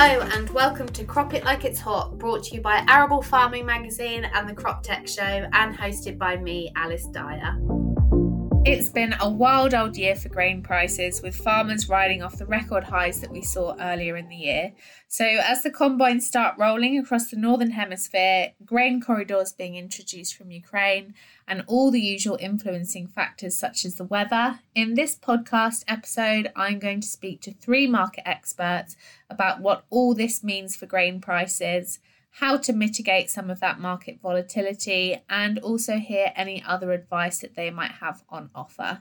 Hello and welcome to Crop It Like It's Hot, brought to you by Arable Farming Magazine and the Crop Tech Show, and hosted by me, Alice Dyer. It's been a wild old year for grain prices, with farmers riding off the record highs that we saw earlier in the year. So as the combines start rolling across the Northern Hemisphere, grain corridors being introduced from Ukraine, and all the usual influencing factors such as the weather, in this podcast episode, I'm going to speak to three market experts about what all this means for grain prices, how to mitigate some of that market volatility, and also hear any other advice that they might have on offer.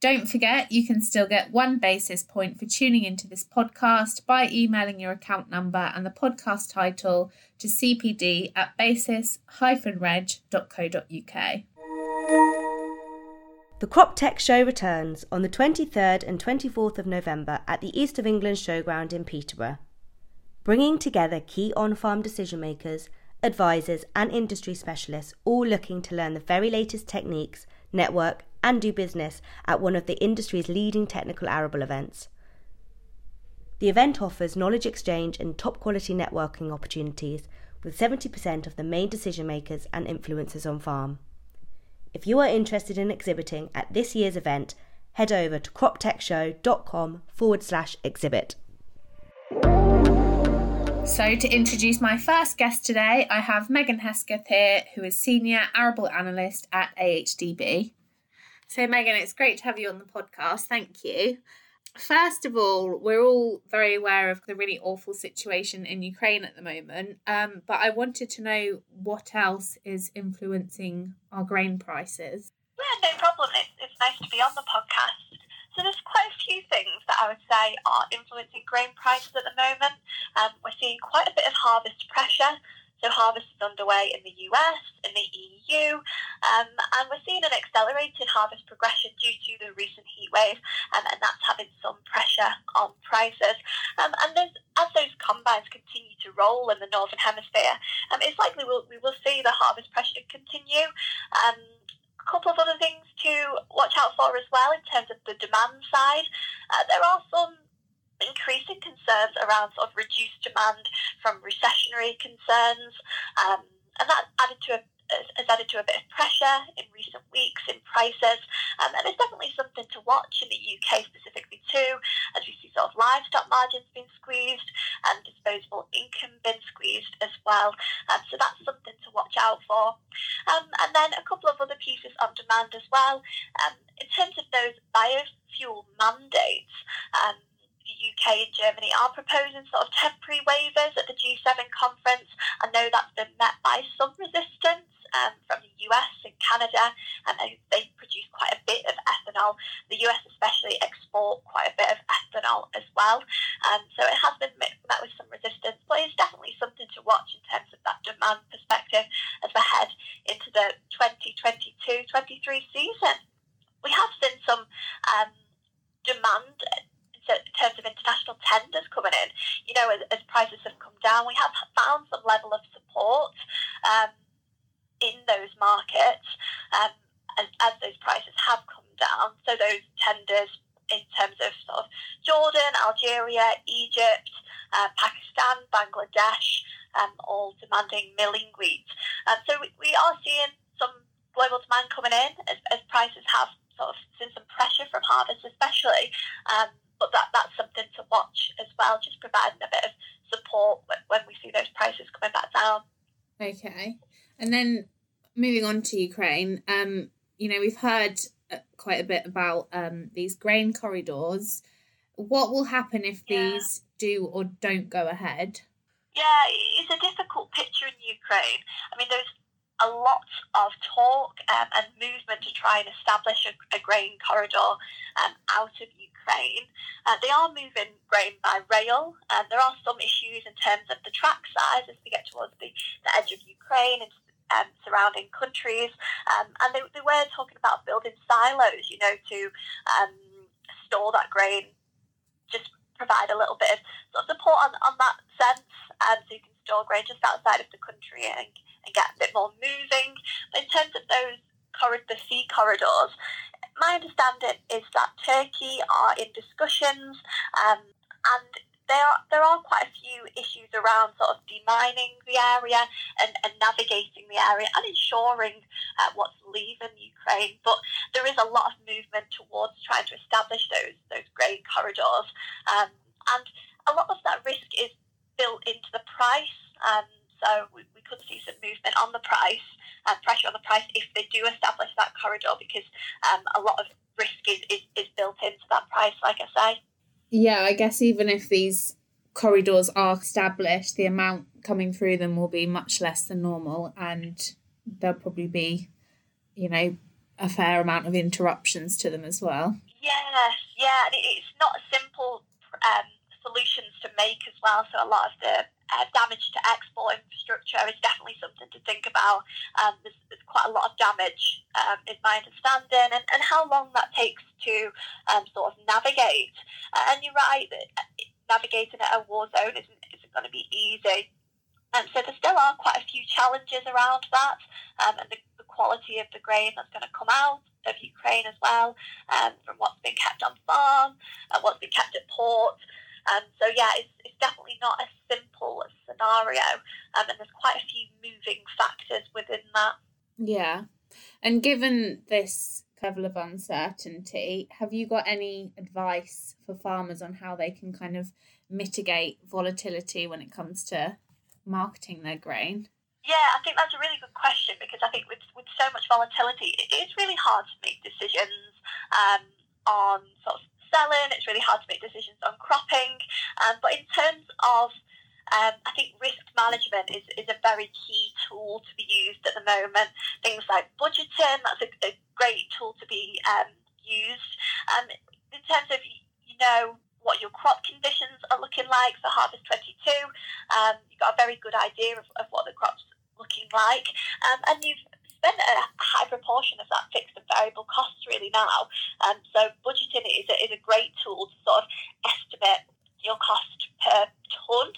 Don't forget, you can still get one basis point for tuning into this podcast by emailing your account number and the podcast title to cpd@basis-reg.co.uk. The Crop Tech Show returns on the 23rd and 24th of November at the East of England Showground in Peterborough, bringing together key on-farm decision makers, advisors and industry specialists, all looking to learn the very latest techniques, network and do business at one of the industry's leading technical arable events. The event offers knowledge exchange and top quality networking opportunities with 70% of the main decision makers and influencers on farm. If you are interested in exhibiting at this year's event, head over to croptechshow.com/exhibit. So to introduce my first guest today, I have Megan Hesketh here, who is Senior Arable Analyst at AHDB. So Megan, it's great to have you on the podcast. Thank you. First of all, we're all very aware of the really awful situation in Ukraine at the moment, but I wanted to know what else is influencing our grain prices. Yeah, no problem. It's nice to be on the podcast. So there's quite a few things that I would say are influencing grain prices at the moment. We're seeing quite a bit of harvest pressure. So harvest is underway in the US, in the EU, and we're seeing an accelerated harvest progression due to the recent heatwave, and that's having some pressure on prices. As those combines continue to roll in the Northern Hemisphere, it's likely we will see the harvest pressure continue. Couple of other things to watch out for as well in terms of the demand side. There are some increasing concerns around sort of reduced demand from recessionary concerns, and that has added to a bit of pressure in recent weeks in prices, and it's definitely something to watch in the UK specifically too, as we see sort of livestock margins being squeezed and disposable income being squeezed as well, so that's something to watch out for. And then a couple of other pieces on demand as well. In terms of those biofuel mandates, the UK and Germany are proposing sort of temporary waivers at the G7 conference. I know that's been met by some resistance from the US and Canada, and they produce quite a bit of ethanol. The US especially export quite a bit of ethanol as well. So it has been met with some resistance, but it's definitely something to watch in terms of that demand perspective as we head into the 2022-23 season. We have seen some demand in terms of international tenders coming in. You know, as prices have come down, we have found some level of support in those markets as those prices have come down. So those tenders in terms of sort of Jordan, Algeria, Egypt, Pakistan, Bangladesh, all demanding milling wheat. So we are seeing some global demand coming in as prices have sort of seen some pressure from harvest especially. But that's something to watch as well, just providing a bit of support when we see those prices coming back down. Okay. And then moving on to Ukraine, we've heard quite a bit about these grain corridors. What will happen if these do or don't go ahead? Yeah, it's a difficult picture in Ukraine. I mean, there's a lot of talk and movement to try and establish a grain corridor out of Ukraine. They are moving grain by rail, and there are some issues in terms of the track size as we get towards the edge of Ukraine and surrounding countries. And they were talking about building silos, you know, to store that grain, just provide a little bit of sort of support on that sense, so you can store grain just outside of the country and get a bit more moving. But in terms of those the sea corridors, my understanding is that Turkey are in discussions, and there are quite a few issues around sort of demining the area and navigating the area and ensuring what's leaving Ukraine. But there is a lot of movement towards trying to establish those grey corridors. And a lot of that risk is built into the price. So we could see some movement on the price, pressure on the price if they do establish that corridor, because a lot of risk is built into that price, like I say. Yeah, I guess even if these corridors are established, the amount coming through them will be much less than normal, and there'll probably be, you know, a fair amount of interruptions to them as well. Yeah, it's not simple solutions to make as well, so a lot of the damage to export infrastructure is definitely something to think about. There's quite a lot of damage, is my understanding, and how long that takes to sort of navigate. And you're right, navigating a war zone isn't going to be easy. So there still are quite a few challenges around that, and the quality of the grain that's going to come out of Ukraine as well, from what's been kept on farm and what's been kept at port. So yeah, it's definitely not a simple scenario, and there's quite a few moving factors within that. Yeah, and given this level of uncertainty, have you got any advice for farmers on how they can kind of mitigate volatility when it comes to marketing their grain? Yeah, I think that's a really good question, because I think with so much volatility, it is really hard to make decisions on sort of selling. It's really hard to make decisions on cropping, but in terms of I think risk management is a very key tool to be used at the moment. Things like budgeting, that's a great tool to be used in terms of, you know, what your crop conditions are looking like for harvest 22. You've got a very good idea of what the crop's looking like, and you've spent a high proportion of that fixed and variable costs really now. So budgeting is a great tool to sort of estimate your cost per tonne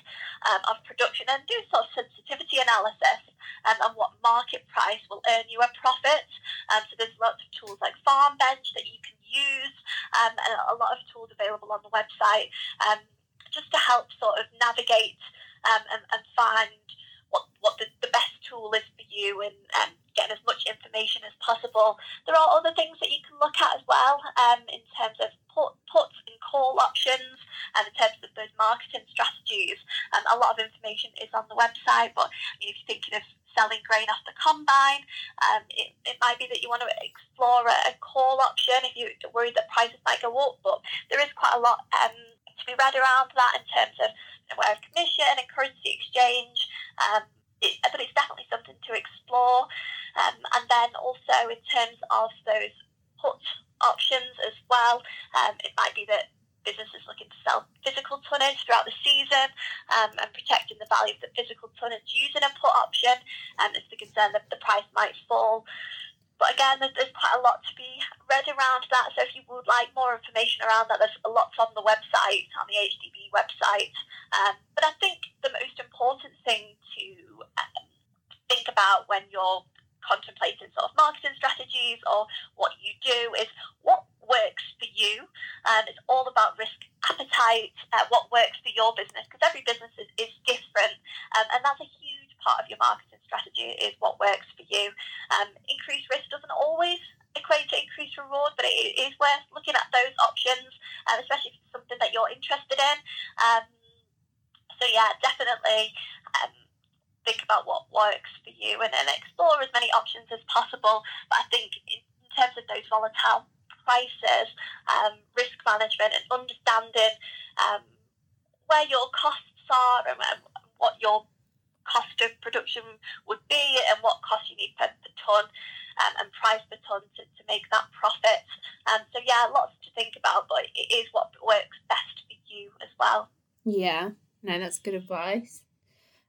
of production, and do sort of sensitivity analysis and what market price will earn you a profit. So there's lots of tools like Farmbench that you can use, and a lot of tools available on the website just to help sort of navigate and find what the best tool is for you, and getting as much information as possible. There are other things that you can look at as well, in terms of puts and call options, and in terms of those marketing strategies. A lot of information is on the website, but if you're thinking of selling grain off the combine, it might be that you want to explore a call option if you're worried that prices might go up. But there is quite a lot to be read around that in terms of aware of commission and currency exchange, but it's definitely something to explore. And then also in terms of those put options as well, it might be that businesses looking to sell physical tonnage throughout the season, and protecting the value of the physical tonnage using a put option, and it's the concern that the price might fall. But again, there's quite a lot to be read around that. So if you would like more information around that, there's lots on the website, on the AHDB website. But I think the most important thing to think about when you're contemplating sort of marketing strategies or what you do is what works for you. It's all about risk appetite, what works for your business, because every business is different, and that's a huge part of your marketing strategy is what works for you. Increased risk doesn't always equate to increased reward, but it is worth looking at those options, especially if it's something that you're interested in. So yeah, definitely think about what works for you, and then explore as many options as possible. But I think in terms of those volatile prices, risk management and understanding where your costs are and what your cost of production would be and what cost you need per tonne, and price per tonne to make that profit. So yeah, lots to think about, but it is what works best for you as well. Yeah, no, that's good advice.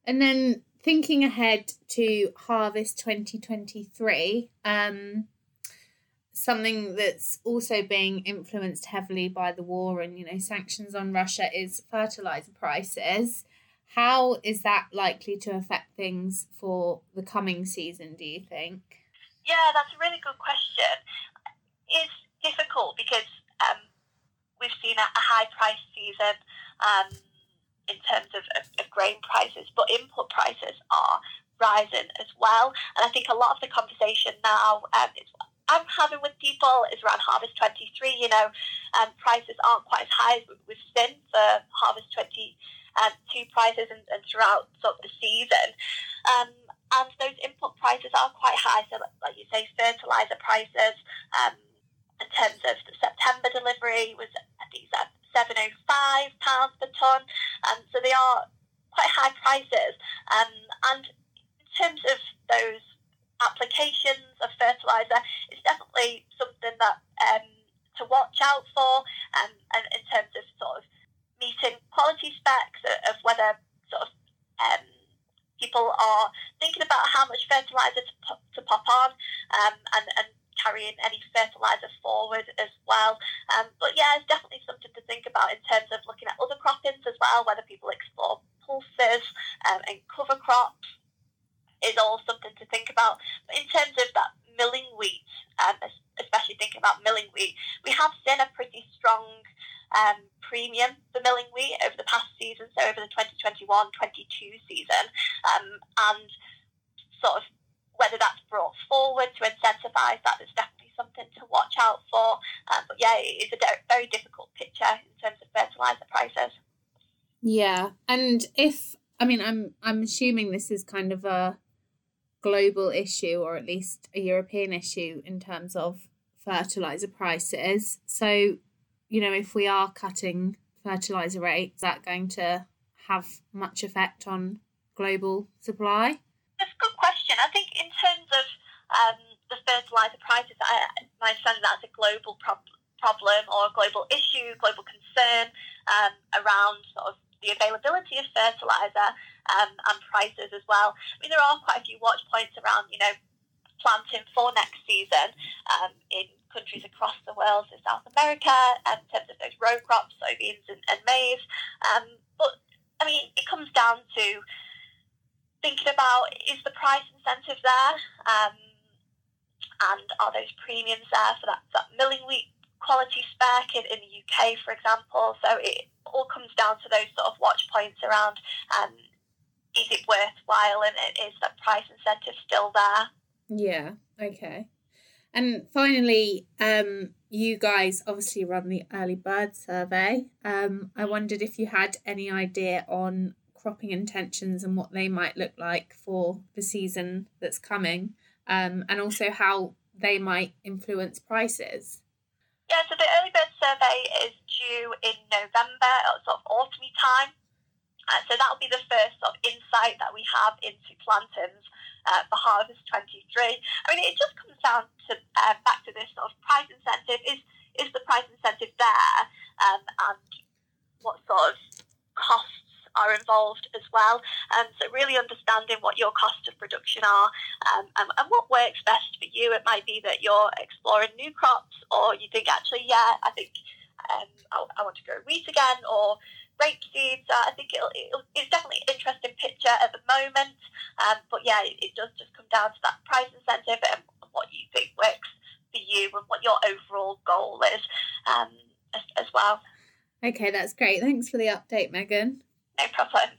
And then thinking ahead to harvest 2023, something that's also being influenced heavily by the war and, you know, sanctions on Russia is fertiliser prices. How is that likely to affect things for the coming season, do you think? Yeah, that's a really good question. It's difficult because we've seen a high price season in terms of grain prices, but input prices are rising as well. And I think a lot of the conversation now I'm having with people is around Harvest 23, prices aren't quite as high as we've seen for Harvest 22 prices and throughout sort of the season. And those input prices are quite high. So like you say, fertiliser prices, in terms of the September delivery was, I think, £705 per tonne. So they are quite high prices. And in terms of those applications of fertiliser, it's definitely something that to watch out for, and in terms of sort of meeting quality specs of whether sort of people are thinking about how much fertiliser to pop on, and carrying any fertiliser forward as well. But yeah, it's definitely something to think about in terms of looking at other croppings as well, whether people explore pulses and cover crops is all something to think about. But in terms of that milling wheat, especially thinking about milling wheat, we have seen a pretty strong premium for milling wheat over the past season, so over the 2021-22 season, and sort of whether that's brought forward to incentivise that is definitely something to watch out for. But yeah, it's a very difficult picture in terms of fertiliser prices. Yeah, and if I'm assuming this is kind of a global issue, or at least a European issue, in terms of fertiliser prices. So, if we are cutting fertiliser rates, is that going to have much effect on global supply? That's a good question. I think in terms of the fertiliser prices, my understanding that's a global problem or a global issue, global concern around sort of the availability of fertiliser and prices as well. There are quite a few watch points around, planting for next season in countries across the world, so South America, in terms of those row crops, soybeans and maize. But it comes down to thinking about, is the price incentive there? And are those premiums there for that milling wheat quality spec in the UK, for example? So it all comes down to those sort of watch points around is it worthwhile, and is the price incentive still there? Yeah, okay. And finally, you guys obviously run the early bird survey. I wondered if you had any idea on cropping intentions and what they might look like for the season that's coming, and also how they might influence prices. Yeah, so the early bird survey is due in November, sort of autumny time. So that will be the first sort of insight that we have into plantings for Harvest 23. It just comes down to back to this sort of price incentive. Is the price incentive there, and what sort of costs are involved as well? So really understanding what your costs of production are, and what works best for you. It might be that you're exploring new crops, or you think, actually, I think I want to grow wheat again, or rapeseed. So I think it's definitely an interesting picture at the moment. But yeah, it does just come down to that price incentive and what you think works for you and what your overall goal is as well. Okay, that's great. Thanks for the update, Megan. No problem.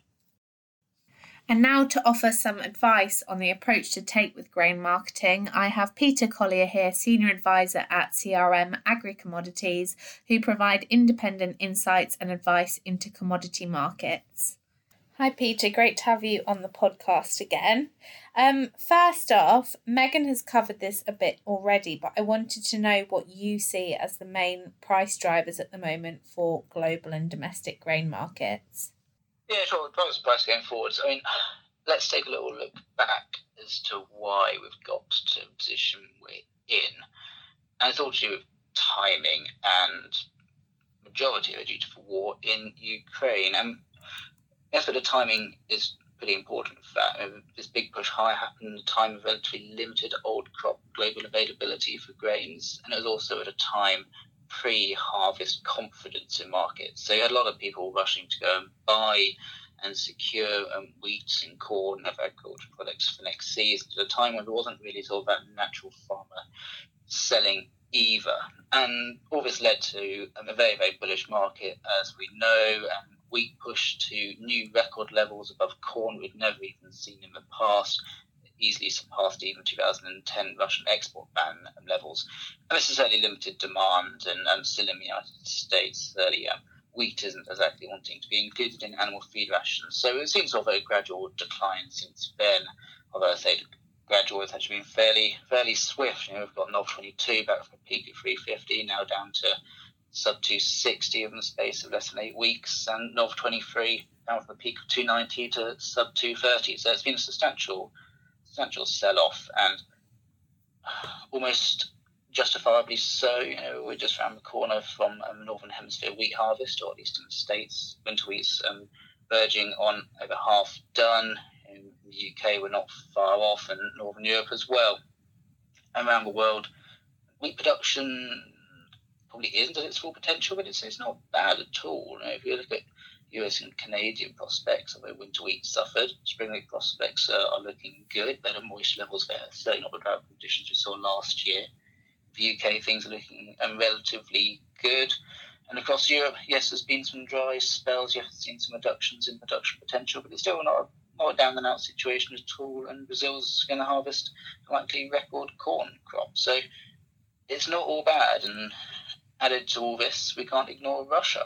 And now to offer some advice on the approach to take with grain marketing, I have Peter Collier here, Senior Advisor at CRM Agri Commodities, who provide independent insights and advice into commodity markets. Hi Peter, great to have you on the podcast again. First off, Megan has covered this a bit already, but I wanted to know what you see as the main price drivers at the moment for global and domestic grain markets. Yeah, sure. The product price going forwards. Let's take a little look back as to why we've got to the position we're in. And it's all due to timing, and majority are due to war in Ukraine. And yes, but the timing is pretty important for that. This big push high happened at a time of relatively limited old crop global availability for grains, and it was also at a time pre-harvest confidence in markets. So you had a lot of people rushing to go and buy and secure wheat and corn and other agricultural products for next season, at a time when there wasn't really sort of that natural farmer selling either. And all this led to a very, very bullish market, as we know, and wheat pushed to new record levels above corn we'd never even seen in the past, easily surpassed even 2010 Russian export ban levels. And this is certainly limited demand, and still in the United States, wheat isn't exactly wanting to be included in animal feed rations. So it seems sort of a gradual decline since then, although I say gradual, it's actually been fairly swift. You know, we've got 0.22 back from a peak at 350, now down to sub 260 in the space of less than 8 weeks, and 0.23 down from a peak of 290 to sub 230. So it's been a substantial sell-off, and almost justifiably so. You know, we're just around the corner from a Northern Hemisphere wheat harvest, or at least in the States, winter wheat's verging on over half done. In the UK, we're not far off, and Northern Europe as well. Around the world, wheat production probably isn't at its full potential, but it's not bad at all. You know, if you look at US and Canadian prospects, although winter wheat suffered, spring wheat prospects are looking good, better moisture levels there, certainly not the drought conditions we saw last year. The UK, things are looking relatively good. And across Europe, yes, there's been some dry spells, you have seen some reductions in production potential, but it's still not a down-and-out situation at all, and Brazil's going to harvest likely record corn crop. So it's not all bad, and added to all this, we can't ignore Russia.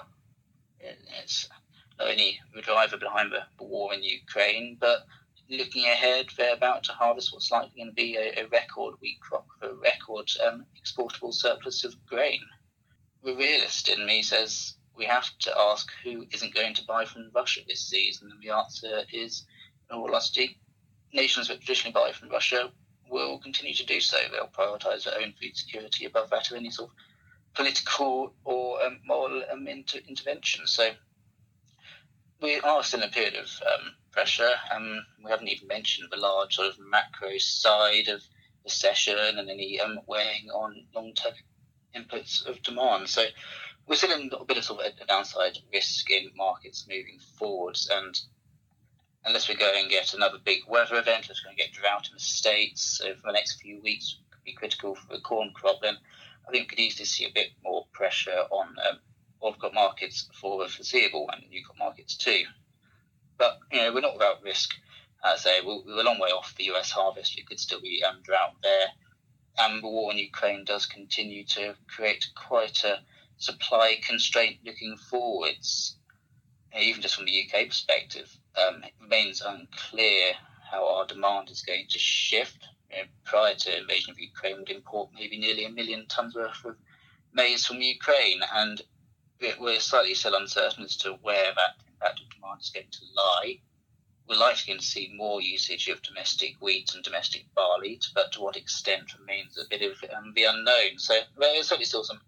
It's not only the driver behind the war in Ukraine, but looking ahead, they're about to harvest what's likely going to be a record wheat crop, a record exportable surplus of grain. The realist in me says we have to ask who isn't going to buy from Russia this season, and the answer is, in all honesty, nations that traditionally buy from Russia will continue to do so. They'll prioritise their own food security above that of any sort of political or moral intervention. So we are still in a period of pressure. We haven't even mentioned the large sort of macro side of recession and any weighing on long-term inputs of demand. So we're still in a bit of sort of a downside risk in markets moving forwards. And unless we go and get another big weather event, let's go and get drought in the States over the next few weeks, could be critical for the corn crop, then I think we could easily see a bit more pressure on oil crop markets for the foreseeable, and new crop markets too. But you know, we're not without risk. We're a long way off the US harvest. It could still be drought there, and the war in Ukraine does continue to create quite a supply constraint looking forwards. You know, even just from the UK perspective, it remains unclear how our demand is going to shift. Prior to invasion of Ukraine, would import maybe nearly 1 million tonnes worth of maize from Ukraine, and we're slightly still uncertain as to where that impact of demand is going to lie. We're likely going to see more usage of domestic wheat and domestic barley, but to what extent remains a bit of the unknown. So there is certainly still some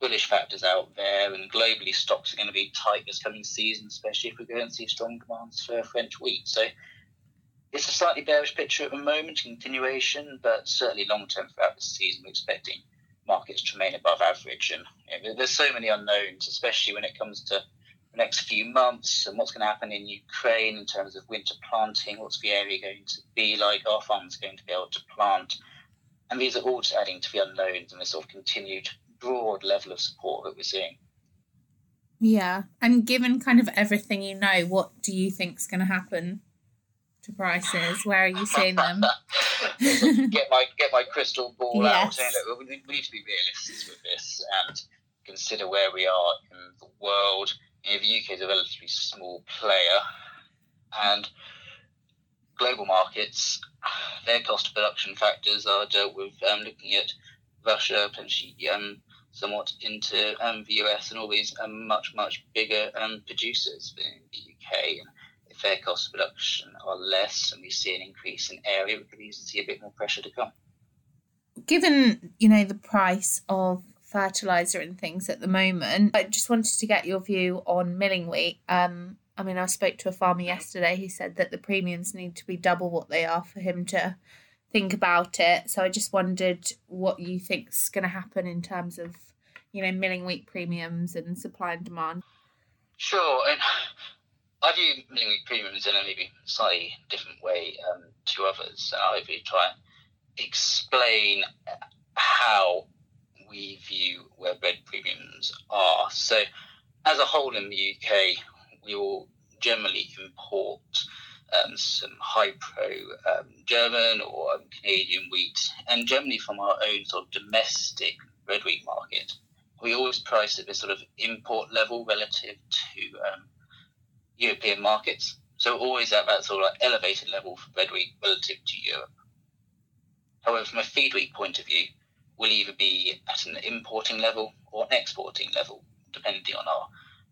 bullish factors out there, and globally stocks are going to be tight this coming season, especially if we're going to see strong demands for French wheat. So it's a slightly bearish picture at the moment, continuation, but certainly long-term throughout the season, we're expecting markets to remain above average. And you know, there's so many unknowns, especially when it comes to the next few months and what's going to happen in Ukraine in terms of winter planting, what's the area going to be like, are farmers going to be able to plant? And these are all just adding to the unknowns and the sort of continued broad level of support that we're seeing. Yeah, and given kind of everything you know, what do you think's going to happen to prices? Where are you seeing them? get my crystal ball yes. out. We need to be realists with this and consider where we are in the world. You know, the UK is a relatively small player, and global markets, their cost of production factors are dealt with looking at Russia, potentially somewhat into the US, and all these much bigger producers in the UK. And fair cost of production are less, and we see an increase in area, we could easily see a bit more pressure to come. Given, you know, the price of fertiliser and things at the moment, I just wanted to get your view on milling wheat. I mean, I spoke to a farmer yesterday who said that the premiums need to be double what they are for him to think about it. So I just wondered what you think's going to happen in terms of, you know, milling wheat premiums and supply and demand. Sure. I view milling wheat premiums in a maybe slightly different way to others. And I really try and explain how we view where bread premiums are. So as a whole in the UK, we will generally import some high-pro German or Canadian wheat, and generally from our own sort of domestic red wheat market. We always price at this sort of import level relative to European markets. So always at that sort of like elevated level for red wheat relative to Europe. However, from a feed wheat point of view, we'll either be at an importing level or an exporting level, depending on our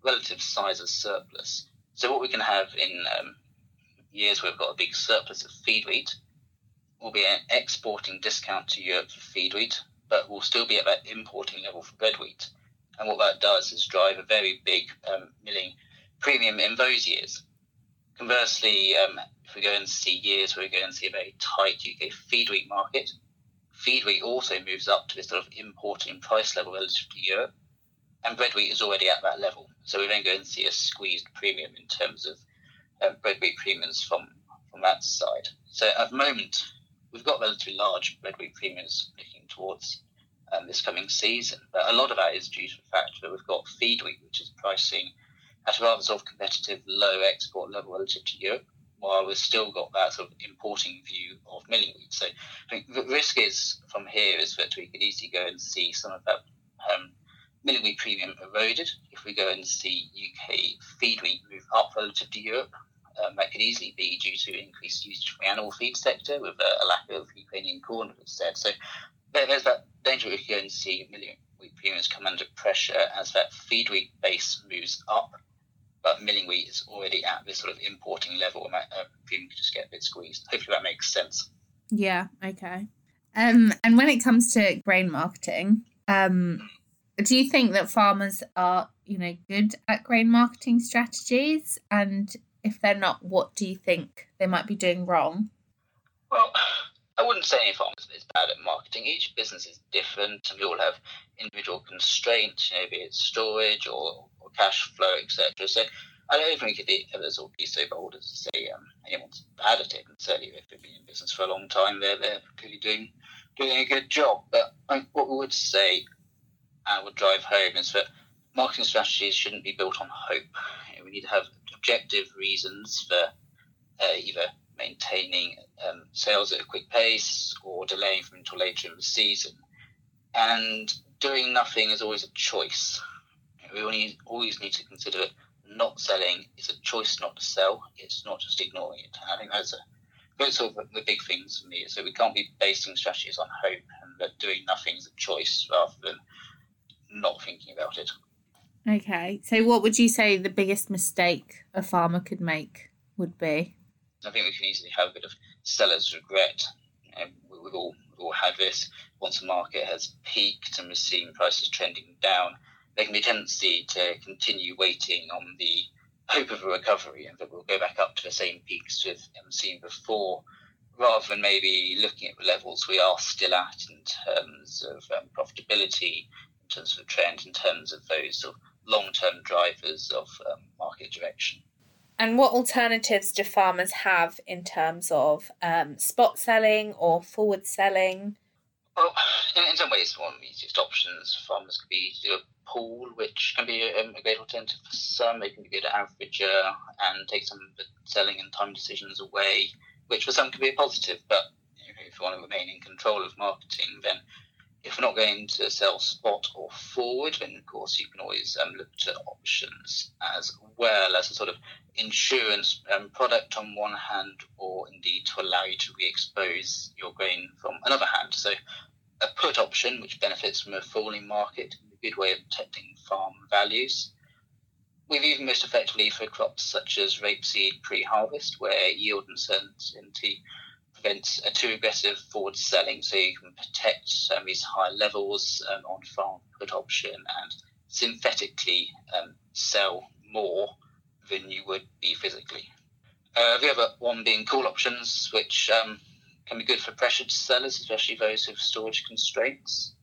relative size of surplus. So what we can have in years where we've got a big surplus of feed wheat will be an exporting discount to Europe for feed wheat, but we'll still be at that importing level for red wheat. And what that does is drive a very big milling premium in those years. Conversely, if we go and see years where we go and see a very tight UK feed wheat market, feed wheat also moves up to this sort of importing price level relative to Europe, and bread wheat is already at that level. So we then go and see a squeezed premium in terms of bread wheat premiums from that side. So at the moment, we've got relatively large bread wheat premiums looking towards this coming season, but a lot of that is due to the fact that we've got feed wheat, which is pricing at a rather sort of competitive low export level relative to Europe, while we've still got that sort of importing view of milling wheat. So I think the risk is from here is that we could easily go and see some of that milling wheat premium eroded. If we go and see UK feed wheat move up relative to Europe, that could easily be due to increased usage from the animal feed sector with a lack of Ukrainian corn, as it's said. So there's that danger we could go and see milling wheat premiums come under pressure as that feed wheat base moves up. But milling wheat is already at this sort of importing level, and that premium could just get a bit squeezed. Hopefully that makes sense. Yeah, okay. And when it comes to grain marketing, do you think that farmers are, good at grain marketing strategies? And if they're not, what do you think they might be doing wrong? Well, I wouldn't say any farmer is bad at marketing. Each business is different, and we all have individual constraints, be it storage or cash flow, etc. So I don't think we could ever sort of be so bold as to say anyone's bad at it. And certainly, if they've been in business for a long time, they're clearly doing a good job. But what we would say and would drive home is that marketing strategies shouldn't be built on hope. We need to have objective reasons for either maintaining sales at a quick pace or delaying from until later in the season. And doing nothing is always a choice. We always need to consider that not selling is a choice not to sell. It's not just ignoring it. I think those are the big things for me. So we can't be basing strategies on hope, and that doing nothing is a choice rather than not thinking about it. Okay. So what would you say the biggest mistake a farmer could make would be? I think we can easily have a bit of seller's regret. We've all had this. Once the market has peaked and we're seeing prices trending down, there can be a tendency to continue waiting on the hope of a recovery and that we'll go back up to the same peaks we've seen before, rather than maybe looking at the levels we are still at in terms of profitability, in terms of the trend, in terms of those sort of long-term drivers of market direction. And what alternatives do farmers have in terms of spot selling or forward selling? Well, in some ways, one of the easiest options for farmers could be to do a pool, which can be a great alternative for some. They can be a good averager and take some of the selling and time decisions away, which for some can be a positive. But if you want to remain in control of marketing, then if we're not going to sell spot or forward, then of course you can always look to options as well as a sort of insurance product on one hand, or indeed to allow you to re-expose your grain from another hand. So a put option, which benefits from a falling market, is a good way of protecting farm values. We've even most effectively for crops such as rapeseed pre-harvest, where yield uncertainty prevents a too aggressive forward selling, so you can protect these high levels on farm put option and synthetically sell more than you would be physically. The other one being call options, which can be good for pressured sellers, especially those with storage constraints.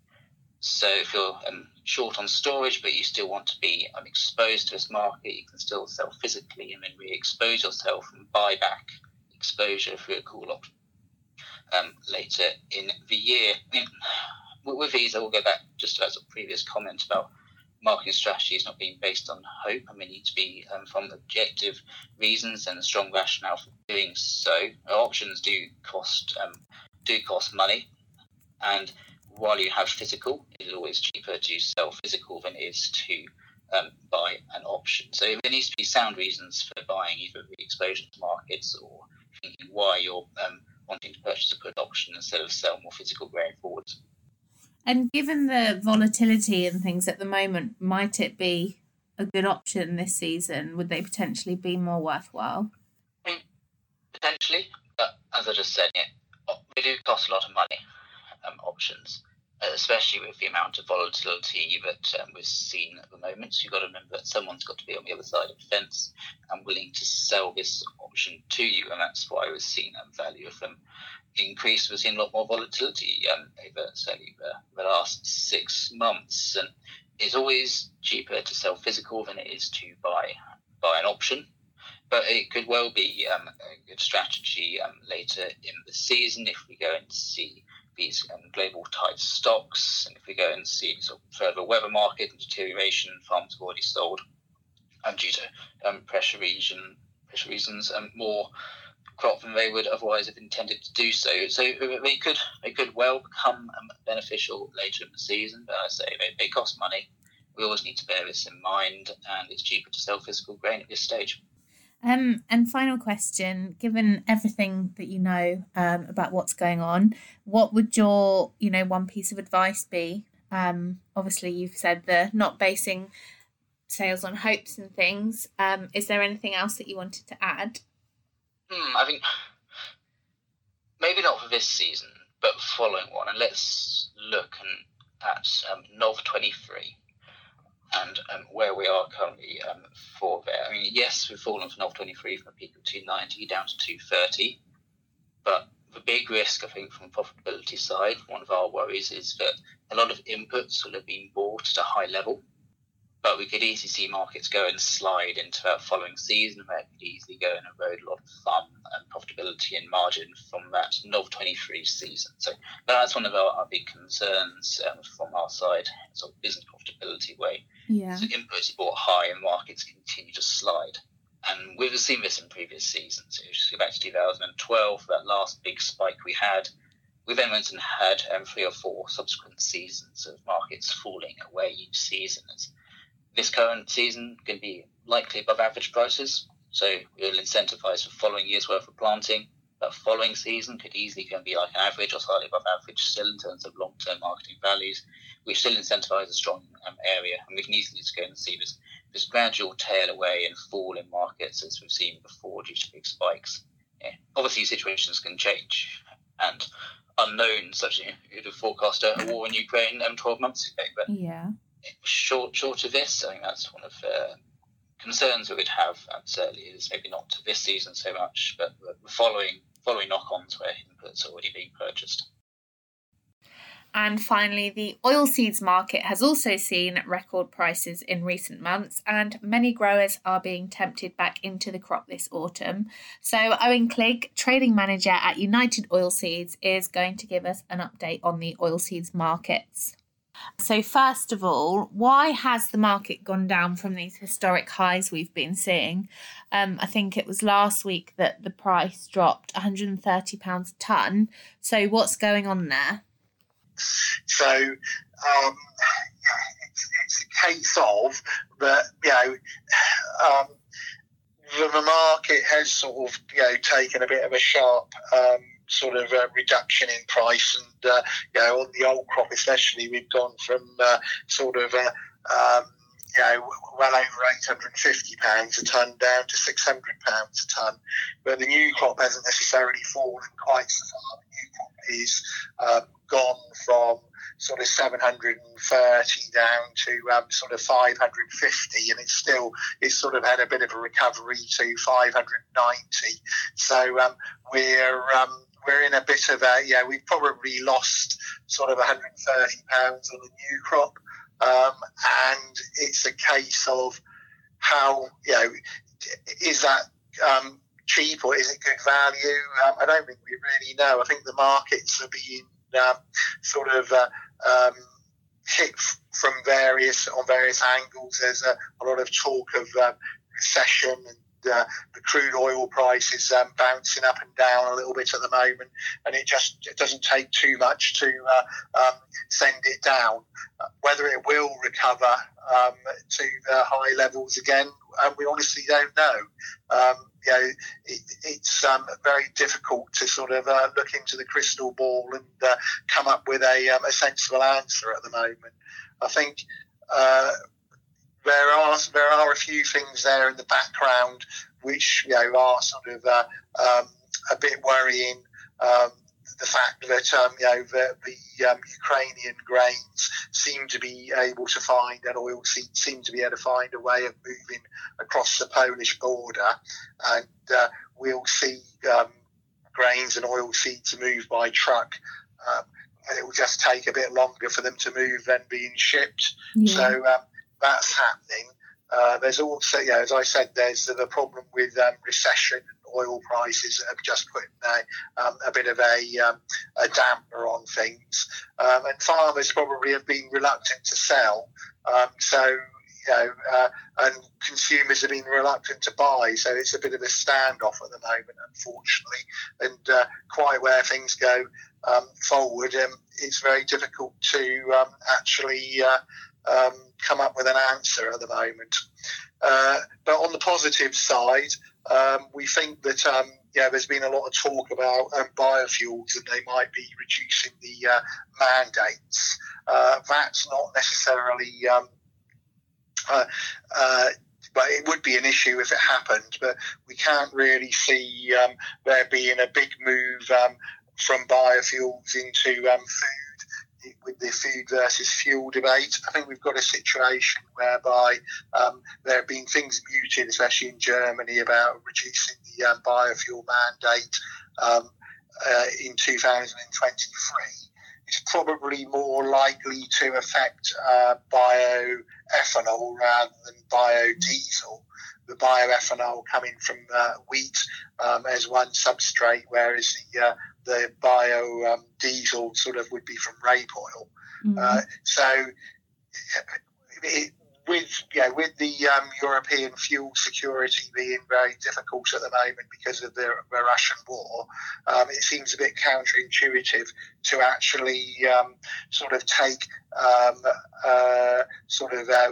So if you're short on storage but you still want to be exposed to this market, you can still sell physically and then re-expose yourself and buy back exposure through a call option later in the year. With these, I will go back just to that sort of previous comment about marketing strategy is not being based on hope. I mean, it needs to be from objective reasons and a strong rationale for doing so. Auctions do cost money, and while you have physical, it is always cheaper to sell physical than it is to buy an option. So there needs to be sound reasons for buying, either re-exposure to markets or thinking why you're wanting to purchase a good option instead of sell more physical going forward. And given the volatility and things at the moment, might it be a good option this season? Would they potentially be more worthwhile? I mean, potentially, but as I just said, yeah, they do cost a lot of money, options, especially with the amount of volatility that we've seen at the moment. So you've got to remember that someone's got to be on the other side of the fence and willing to sell this option to you, and that's why we've seen value of them increase. We've seen a lot more volatility over certainly the last 6 months, and it's always cheaper to sell physical than it is to buy an option. But it could well be a good strategy later in the season if we go and see these global tight stocks, and if we go and see sort of further weather market and deterioration. Farms have already sold due to pressure reasons and more crop than they would otherwise have intended to do so. So they could well become beneficial later in the season, but I say they cost money. We always need to bear this in mind, and it's cheaper to sell physical grain at this stage. And final question, given everything that you know about what's going on, what would your, one piece of advice be? Obviously, you've said the not basing sales on hopes and things. Is there anything else that you wanted to add? I think maybe not for this season, but following one. And let's look at NOV 23. And where we are currently for there. I mean, yes, we've fallen from NOV 23 from a peak of 290 down to 230, but the big risk, I think, from the profitability side, one of our worries is that a lot of inputs will have been bought at a high level, but we could easily see markets go and slide into that following season, where it could easily go and erode a lot of fun and profitability and margin from that NOV 23 season. So that's one of our big concerns from our side, sort of business profitability way. Yeah. So inputs are bought high and markets continue to slide. And we've seen this in previous seasons. So just go back to 2012, that last big spike we had. We then went and had 3 or 4 subsequent seasons of markets falling away each season. This current season can be likely above average prices, so we'll incentivise for following year's worth of planting. That following season could easily can be like an average or slightly above average still in terms of long-term marketing values, which still incentivises a strong area, and we can easily just go and see this gradual tail away and fall in markets as we've seen before due to big spikes. Yeah. Obviously, situations can change, and unknowns such as you'd have forecast a war in Ukraine 12 months ago, but yeah. Short of this, I think that's one of the concerns that we'd have, and certainly is maybe not to this season so much, but the following knock-ons where inputs are already being purchased. And finally, the oilseeds market has also seen record prices in recent months, and many growers are being tempted back into the crop this autumn. So Owen Clegg, trading manager at United Oilseeds, is going to give us an update on the oilseeds markets. So first of all, why has the market gone down from these historic highs we've been seeing? I think it was last week that the price dropped £130 a tonne. So what's going on there? So it's a case of that, the market has sort of, taken a bit of a sharp reduction in price, and on the old crop especially, we've gone from well over £850 a tonne down to £600 a tonne, but the new crop hasn't necessarily fallen quite so far. The new crop is gone from 730 down to 550, and it's had a bit of a recovery to 590. So we're in a bit of a we've probably lost £130 on the new crop, and it's a case of how is that cheap or is it good value? I don't think we really know. I think the markets are being hit from various angles. There's a lot of talk of recession and the crude oil price is bouncing up and down a little bit at the moment, and it doesn't take too much to send it down. Whether it will recover to the high levels again, we honestly don't know. It's very difficult to sort of look into the crystal ball and come up with a sensible answer at the moment. I think there are a few things there in the background which are sort of a bit worrying. The fact that the Ukrainian grains seem to be able to find a way of moving across the Polish border, and we'll see grains and oilseeds move by truck. And it will just take a bit longer for them to move than being shipped. Yeah. So that's happening. There's also, as I said, there's the problem with recession. Oil prices have just put a bit of a damper on things, and farmers probably have been reluctant to sell. And consumers have been reluctant to buy. So it's a bit of a standoff at the moment, unfortunately. And quite where things go forward, it's very difficult to actually come up with an answer at the moment. But on the positive side, we think that there's been a lot of talk about biofuels and they might be reducing the mandates. That's not necessarily, but it would be an issue if it happened. But we can't really see there being a big move from biofuels into food with the food versus fuel debate. I think we've got a situation whereby there have been things mooted, especially in Germany, about reducing the biofuel mandate in 2023. It's probably more likely to affect bioethanol rather than biodiesel. The bioethanol coming from wheat as one substrate, whereas the biodiesel sort of would be from rape oil. Mm-hmm. With the European fuel security being very difficult at the moment because of the Russian war, it seems a bit counterintuitive to actually take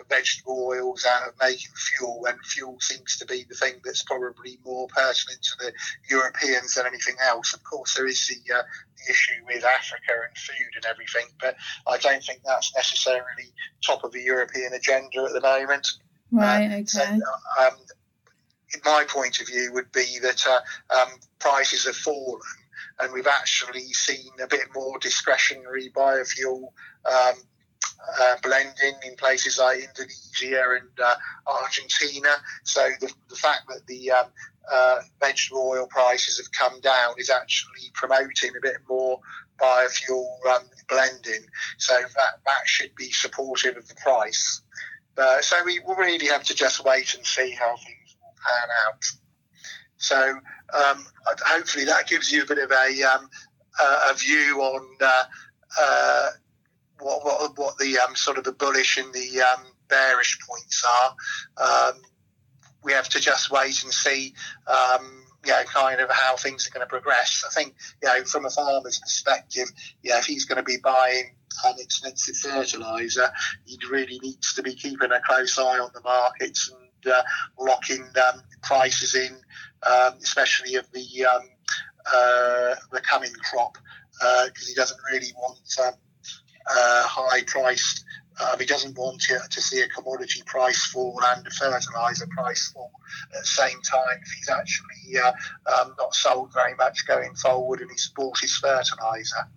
vegetable oils out of making fuel, when fuel seems to be the thing that's probably more pertinent to the Europeans than anything else. Of course, there is the issue with Africa and food and everything, but I don't think that's necessarily top of the European agenda at the moment. Right, okay. So, my point of view would be that prices have fallen and we've actually seen a bit more discretionary biofuel blending in places like Indonesia and Argentina. So the fact that the vegetable oil prices have come down is actually promoting a bit more biofuel blending. So that should be supportive of the price. So we really have to just wait and see how things will pan out. So hopefully that gives you a bit of a view on what the the bullish and the bearish points are. We have to just wait and see, how things are going to progress. I think, from a farmer's perspective, if he's going to be buying inexpensive fertiliser, he really needs to be keeping a close eye on the markets and locking prices in, especially of the coming crop, because he doesn't really want high priced. He doesn't want to see a commodity price fall and a fertiliser price fall at the same time if he's actually not sold very much going forward and he's bought his fertiliser.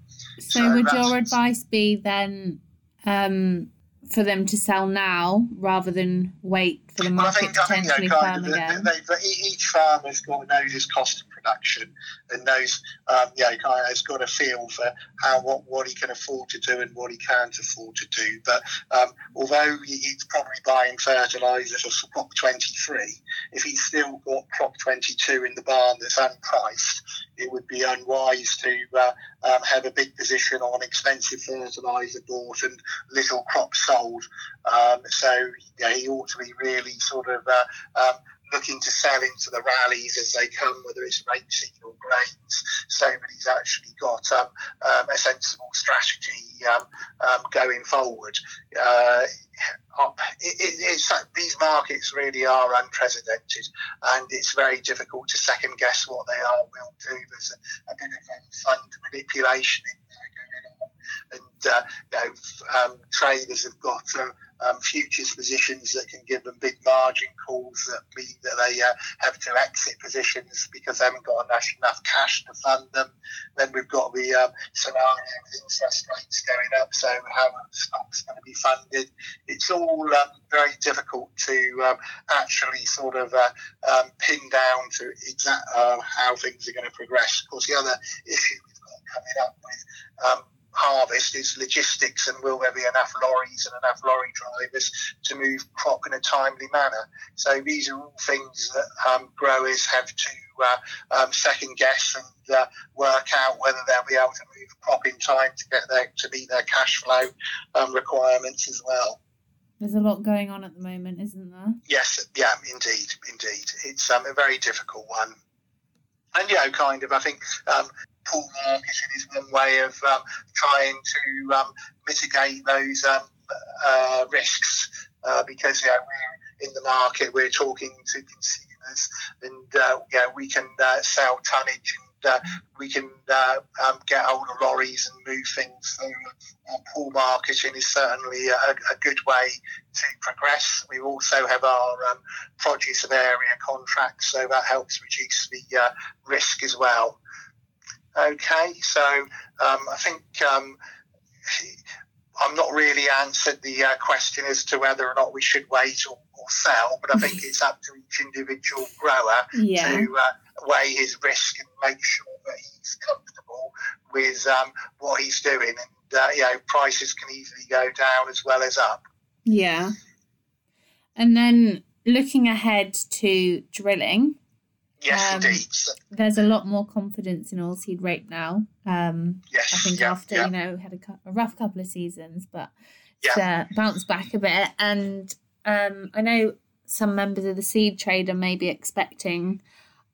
So would your advice be then for them to sell now rather than wait for the market potentially firm again? But each farmer has got to know his cost of production and knows, has got a feel for how what he can afford to do and what he can't afford to do. But although he's probably buying fertiliser for Crop 23, if he's still got Crop 22 in the barn that's unpriced, it would be unwise to have a big position on expensive fertiliser bought and little crops sold. He ought to be really sort of looking to sell into the rallies as they come, whether it's rapeseed or grains, so that he's actually got a sensible strategy going forward. These markets really are unprecedented, and it's very difficult to second guess what they are will do. There's a bit of fund manipulation in there going on, and traders have got futures positions that can give them big margin calls that mean that they have to exit positions because they haven't got enough cash to fund them. Then we've got the scenario with interest rates going up, so how stock's going to be funded. It's all very difficult to actually sort of pin down to exact how things are going to progress. Of course, the other issue we've got coming up with harvest is logistics, and will there be enough lorries and enough lorry drivers to move crop in a timely manner? So these are all things that growers have to second guess and work out whether they'll be able to move crop in time to get to meet their cash flow requirements as well. There's a lot going on at the moment, isn't there? Yes, yeah, indeed. It's a very difficult one, and I think pool marketing is one way of trying to mitigate those risks because we're in the market, we're talking to consumers, and we can sell tonnage, and we can get hold of lorries and move things. So pool marketing is certainly a good way to progress. We also have our produce of area contracts, so that helps reduce the risk as well. Okay, so I think I'm not really answered the question as to whether or not we should wait or sell, but I think it's up to each individual grower to weigh his risk and make sure that he's comfortable with what he's doing. And, prices can easily go down as well as up. Yeah. And then looking ahead to drilling. Yes, indeed. There's a lot more confidence in oilseed rape now. Yes, I think after we had a rough couple of seasons, but it's bounced back a bit. And I know some members of the seed trade are maybe expecting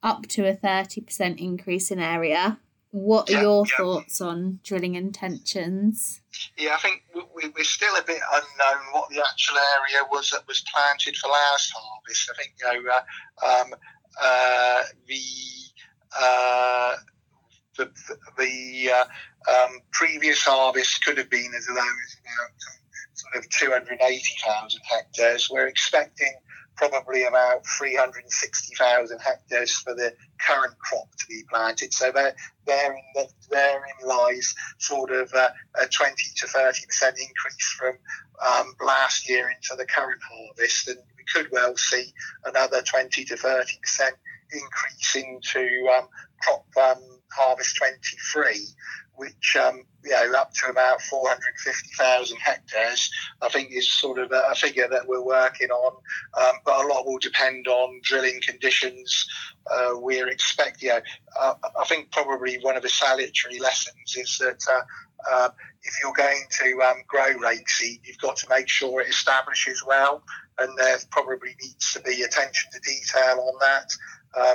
up to a 30% increase in area. What are your thoughts on drilling intentions? Yeah, I think we're still a bit unknown what the actual area was that was planted for last harvest. I think the previous harvest could have been as low as about sort of 280,000 hectares. We're expecting probably about 360,000 hectares for the current crop to be planted. So therein lies sort of a 20 to 30% increase from last year into the current harvest, and we could well see another 20 to 30% increase into crop harvest 23, which up to about 450,000 hectares, I think, is sort of a figure that we're working on. But a lot will depend on drilling conditions. We're expecting, I think probably one of the salutary lessons is that if you're going to grow rapeseed, you've got to make sure it establishes well, and there probably needs to be attention to detail on that,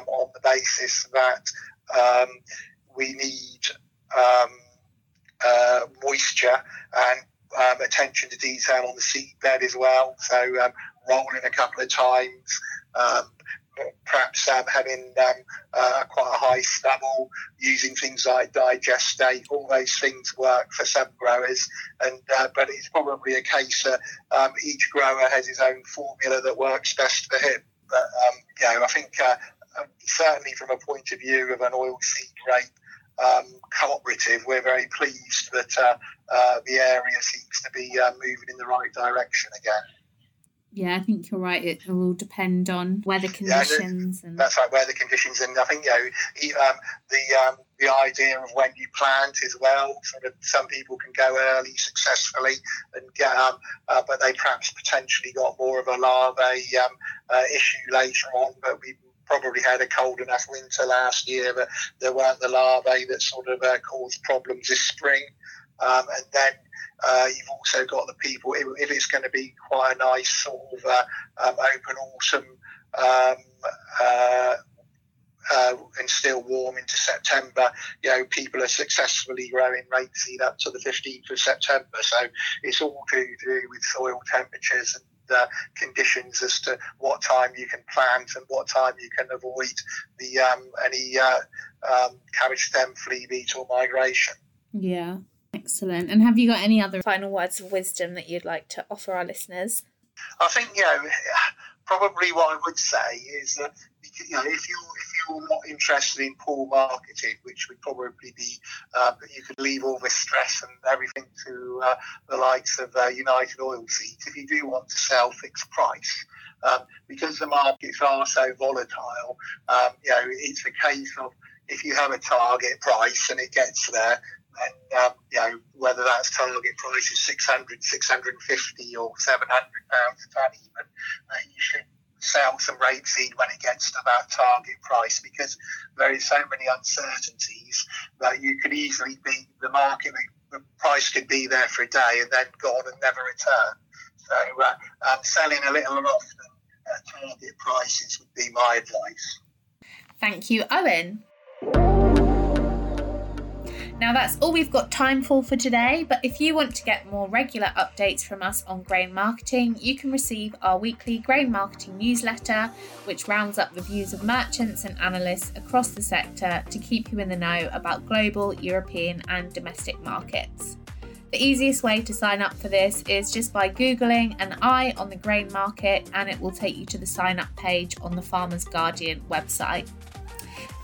on the basis that we need moisture and attention to detail on the seed bed as well. So rolling a couple of times, perhaps having quite a high stubble, using things like digestate, all those things work for some growers. And but it's probably a case that each grower has his own formula that works best for him. But I think certainly from a point of view of an oilseed rape cooperative, we're very pleased that the area seems to be moving in the right direction again. Yeah, I think you're right. It will depend on weather conditions. Yeah, that's right, weather conditions. And I think, you know, the idea of when you plant as well, sort of some people can go early successfully, and but they perhaps potentially got more of a larvae issue later on. But we probably had a cold enough winter last year that there weren't the larvae that sort of caused problems this spring. And then you've also got the people, if it's going to be quite a nice sort of open autumn and still warm into September, you know, people are successfully growing rapeseed up to the 15th of September. So it's all to do with soil temperatures and conditions as to what time you can plant and what time you can avoid the any cabbage stem flea beetle migration. Yeah. Excellent. And have you got any other final words of wisdom that you'd like to offer our listeners? I think, you know, probably what I would say is that, you know, if you're not interested in poor marketing, which would probably be, you could leave all this stress and everything to the likes of United Oilseeds. If you do want to sell fixed price, because the markets are so volatile, you know, it's a case of if you have a target price and it gets there, and, you know, whether that's target price is 600, 650 or 700 pounds a ton even, you should sell some rapeseed when it gets to that target price, because there is so many uncertainties that you could easily be, the market, the price could be there for a day and then gone and never return. So selling a little and often at target prices would be my advice. Thank you, Owen. Now that's all we've got time for today, but if you want to get more regular updates from us on grain marketing, you can receive our weekly grain marketing newsletter, which rounds up the views of merchants and analysts across the sector to keep you in the know about global, European and domestic markets. The easiest way to sign up for this is just by Googling an eye on the grain market, and it will take you to the sign up page on the Farmers Guardian website.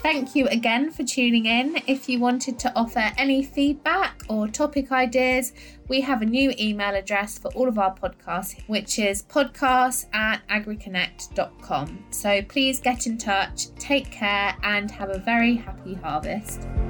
Thank you again for tuning in. If you wanted to offer any feedback or topic ideas, we have a new email address for all of our podcasts, which is podcast@agriconnect.com. So please get in touch, take care, and have a very happy harvest.